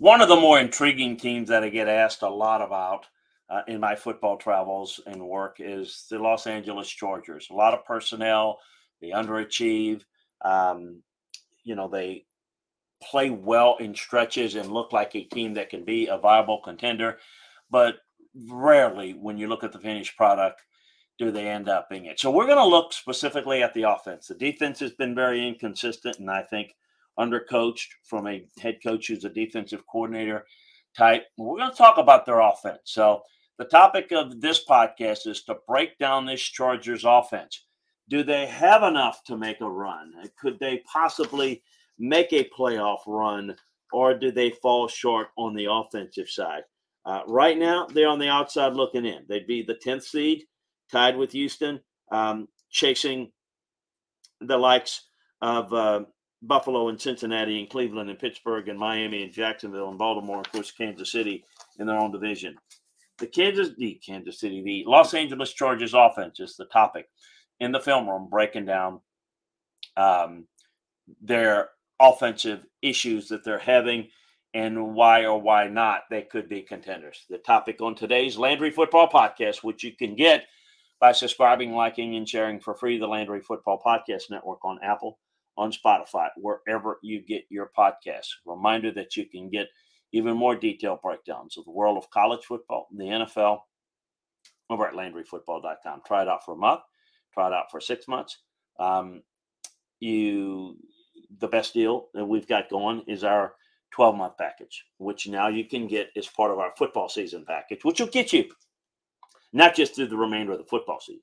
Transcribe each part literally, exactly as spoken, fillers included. One of the more intriguing teams that I get asked a lot about uh, in my football travels and work is the Los Angeles Chargers. A lot of personnel, they underachieve. Um, you know, they play well in stretches and look like a team that can be a viable contender. But rarely, when you look at the finished product, do they end up being it. So we're going to look specifically at the offense. The defense has been very inconsistent, and I think undercoached from a head coach who's a defensive coordinator type. We're going to talk about their offense. So the topic of this podcast is to break down this Chargers offense. Do they have enough to make a run? Could they possibly make a playoff run, or do they fall short on the offensive side? Uh, right now, they're on the outside looking in. They'd be the tenth seed, tied with Houston, um, chasing the likes of uh, Buffalo and Cincinnati and Cleveland and Pittsburgh and Miami and Jacksonville and Baltimore, of course, Kansas City in their own division. The Kansas, the Kansas City, the Los Angeles Chargers offense is the topic in the film room, breaking down um, their offensive issues that they're having and why or why not they could be contenders. The topic on today's Landry Football Podcast, which you can get by subscribing, liking, and sharing for free, the Landry Football Podcast Network on Apple, on Spotify, wherever you get your podcasts. Reminder that you can get even more detailed breakdowns of the world of college football and the N F L over at landry football dot com. Try it out for a month. Try it out for six months. Um, you, the best deal that we've got going is our twelve-month package, which now you can get as part of our football season package, which will get you not just through the remainder of the football season.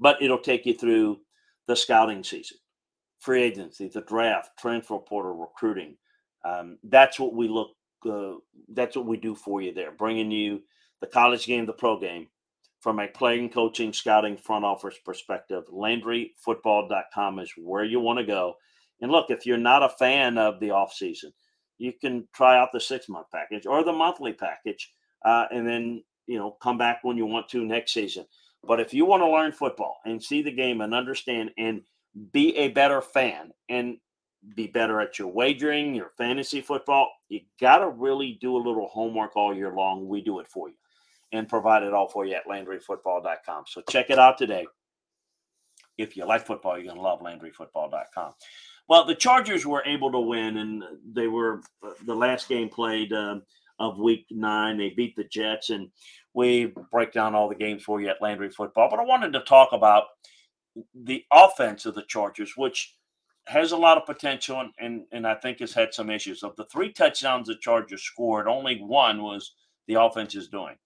But it'll take you through the scouting season, free agency, the draft, transfer portal, recruiting. Um, that's what we look. Uh, that's what we do for you there, bringing you the college game, the pro game, from a playing, coaching, scouting, front office perspective. Landry Football dot com is where you want to go. And look, if you're not a fan of the offseason, you can try out the six-month package or the monthly package, uh, and then you know come back when you want to next season. But if you want to learn football and see the game and understand and be a better fan and be better at your wagering, your fantasy football, you got to really do a little homework all year long. We do it for you and provide it all for you at landry football dot com. So check it out today. If you like football, you're going to love landry football dot com. Well, the Chargers were able to win, and they were the last game played um, of week nine. They beat the Jets, and we break down all the games for you at Landry Football. But I wanted to talk about the offense of the Chargers, which has a lot of potential, and, and, and I think has had some issues. Of the three touchdowns the Chargers scored, only one was the offense is doing.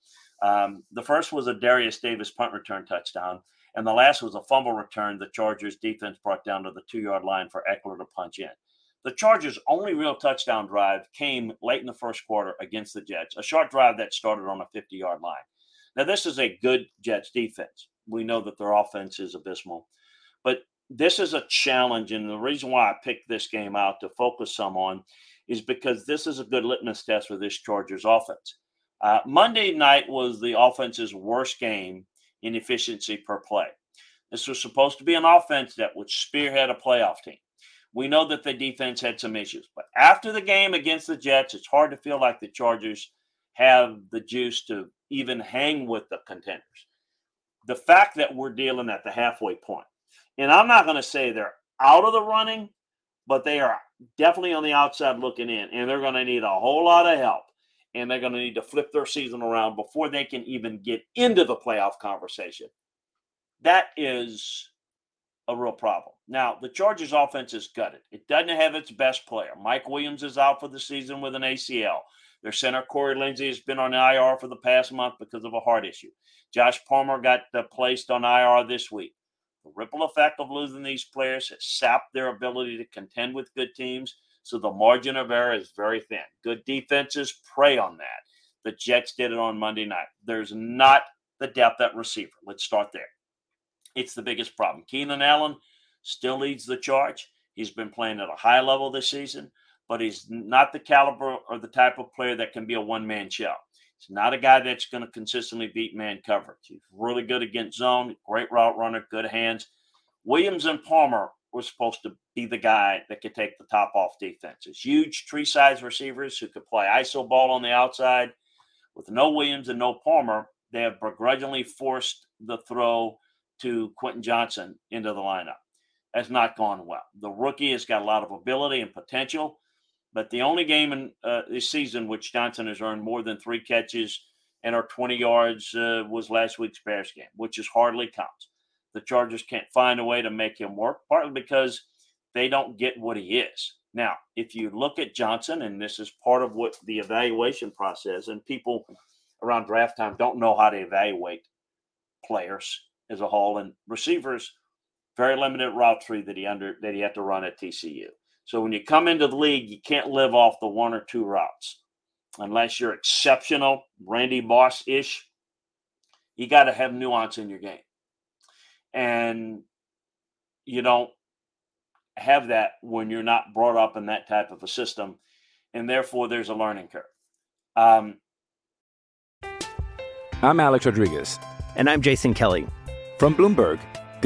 Um, the first was a Darius Davis punt return touchdown, and the last was a fumble return the Chargers defense brought down to the two-yard line for Eckler to punch in. The Chargers' only real touchdown drive came late in the first quarter against the Jets, a short drive that started on a fifty-yard line. Now, this is a good Jets defense. We know that their offense is abysmal. But this is a challenge, and the reason why I picked this game out to focus some on is because this is a good litmus test for this Chargers offense. Uh, Monday night was the offense's worst game in efficiency per play. This was supposed to be an offense that would spearhead a playoff team. We know that the defense had some issues, but after the game against the Jets, it's hard to feel like the Chargers have the juice to even hang with the contenders. The fact that we're dealing at the halfway point, and I'm not going to say they're out of the running, but they are definitely on the outside looking in, and they're going to need a whole lot of help. And they're going to need to flip their season around before they can even get into the playoff conversation. That is a real problem. Now, the Chargers offense is gutted. It doesn't have its best player. Mike Williams is out for the season with an A C L. Their center, Corey Lindsey, has been on I R for the past month because of a heart issue. Josh Palmer got placed on I R this week. The ripple effect of losing these players has sapped their ability to contend with good teams. So the margin of error is very thin. Good defenses prey on that. The Jets did it on Monday night. There's not the depth at receiver. Let's start there. It's the biggest problem. Keenan Allen still leads the charge. He's been playing at a high level this season, but he's not the caliber or the type of player that can be a one-man show. He's not a guy that's going to consistently beat man coverage. He's really good against zone, great route runner, good hands. Williams and Palmer was supposed to be the guy that could take the top off defenses. Huge tree-sized receivers who could play I S O ball on the outside. With no Williams and no Palmer, they have begrudgingly forced the throw to Quentin Johnson into the lineup. That's not gone well. The rookie has got a lot of ability and potential, but the only game in uh, this season which Johnson has earned more than three catches and or twenty yards uh, was last week's Bears game, which is hardly counts. The Chargers can't find a way to make him work, partly because they don't get what he is. Now, if you look at Johnson, and this is part of what the evaluation process, and people around draft time don't know how to evaluate players as a whole, and receivers, very limited route tree that he under that he had to run at T C U. So when you come into the league, you can't live off the one or two routes unless you're exceptional, Randy Moss-ish. You got to have nuance in your game. And you don't have that when you're not brought up in that type of a system. And therefore, there's a learning curve. Um, I'm Alex Rodriguez. And I'm Jason Kelly. From Bloomberg,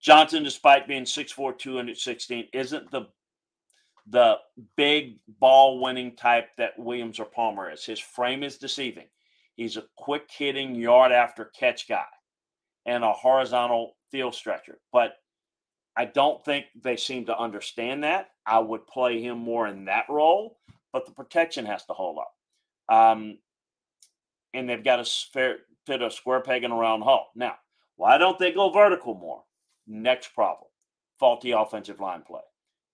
Johnson, despite being six foot four, two hundred sixteen, isn't the the big ball-winning type that Williams or Palmer is. His frame is deceiving. He's a quick-hitting, yard-after-catch guy and a horizontal field stretcher. But I don't think they seem to understand that. I would play him more in that role, but the protection has to hold up. Um, and they've got to fit a square peg in a round hole. Now, why don't they go vertical more? Next problem, faulty offensive line play.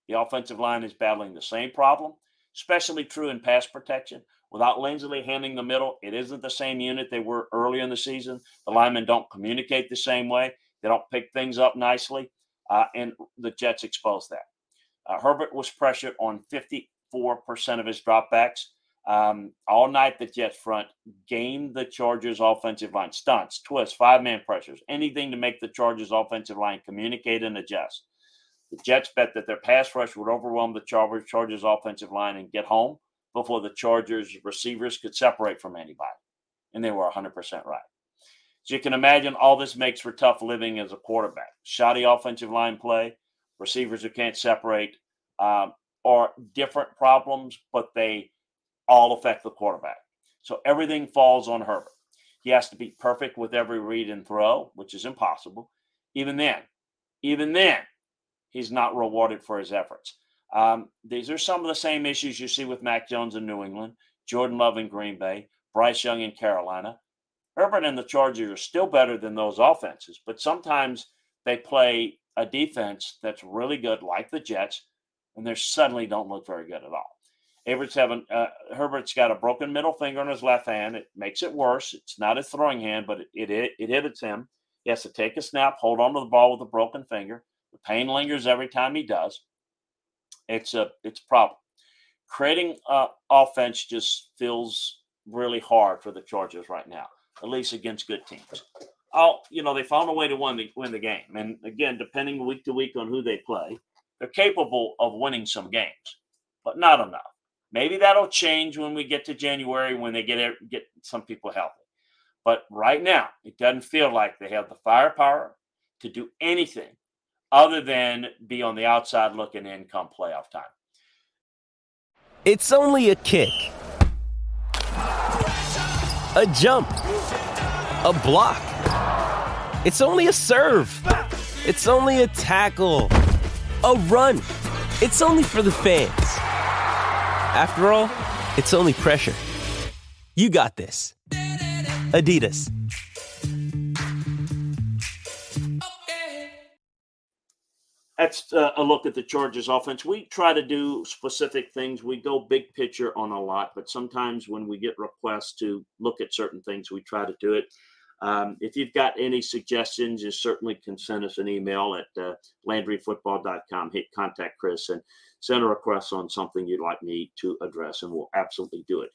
The offensive line is battling the same problem, especially true in pass protection. Without Lindsey handling the middle, it isn't the same unit they were earlier in the season. The linemen don't communicate the same way. They don't pick things up nicely, uh, and the Jets exposed that. Uh, Herbert was pressured on fifty-eight percent of his dropbacks. Um, all night, the Jets front gamed the Chargers offensive line. Stunts, twists, five-man pressures, anything to make the Chargers offensive line communicate and adjust. The Jets bet that their pass rush would overwhelm the Chargers, Chargers offensive line and get home before the Chargers receivers could separate from anybody. And they were one hundred percent right. So you can imagine all this makes for tough living as a quarterback. Shoddy offensive line play, receivers who can't separate, um, are different problems, but they all affect the quarterback. So everything falls on Herbert. He has to be perfect with every read and throw, which is impossible. Even then, even then, he's not rewarded for his efforts. Um, these are some of the same issues you see with Mac Jones in New England, Jordan Love in Green Bay, Bryce Young in Carolina. Herbert and the Chargers are still better than those offenses, but sometimes they play a defense that's really good, like the Jets, and they suddenly don't look very good at all. Herbert's, having, uh, Herbert's got a broken middle finger in his left hand. It makes it worse. It's not his throwing hand, but it, it, it inhibits him. He has to take a snap, hold on to the ball with a broken finger. The pain lingers every time he does. It's a it's a problem. Creating uh, offense just feels really hard for the Chargers right now, at least against good teams. Oh, you know, they found a way to win the, win the game. And again, depending week to week on who they play, they're capable of winning some games, but not enough. Maybe that'll change when we get to January when they get get some people healthy. But right now, it doesn't feel like they have the firepower to do anything other than be on the outside looking in come playoff time. It's only a kick, a jump, a block. It's only a serve. It's only a tackle, a run. It's only for the fans. After all, it's only pressure. You got this. Adidas. That's uh, a look at the Chargers offense. We try to do specific things. We go big picture on a lot, but sometimes when we get requests to look at certain things, we try to do it. Um, if you've got any suggestions, you certainly can send us an email at uh, landry football dot com. Hit contact Chris and send a request on something you'd like me to address, and we'll absolutely do it.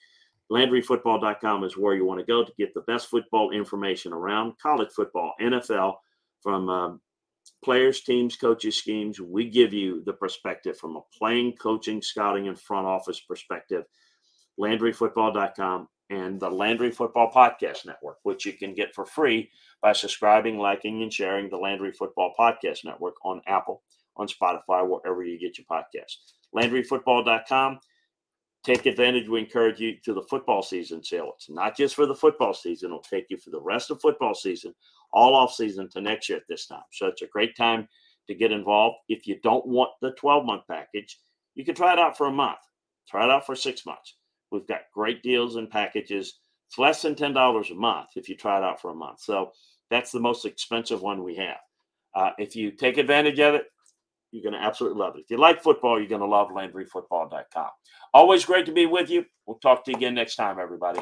landry football dot com is where you want to go to get the best football information around college football, N F L, from um, players, teams, coaches, schemes. We give you the perspective from a playing, coaching, scouting, and front office perspective. landry football dot com. And the Landry Football Podcast Network, which you can get for free by subscribing, liking, and sharing the Landry Football Podcast Network on Apple, on Spotify, wherever you get your podcasts. landry football dot com. Take advantage. We encourage you to the football season sale. It's not just for the football season. It'll take you for the rest of football season, all off season to next year at this time. So it's a great time to get involved. If you don't want the twelve-month package, you can try it out for a month. Try it out for six months. We've got great deals and packages. It's less than ten dollars a month if you try it out for a month. So that's the most expensive one we have. Uh, if you take advantage of it, you're going to absolutely love it. If you like football, you're going to love landry football dot com. Always great to be with you. We'll talk to you again next time, everybody.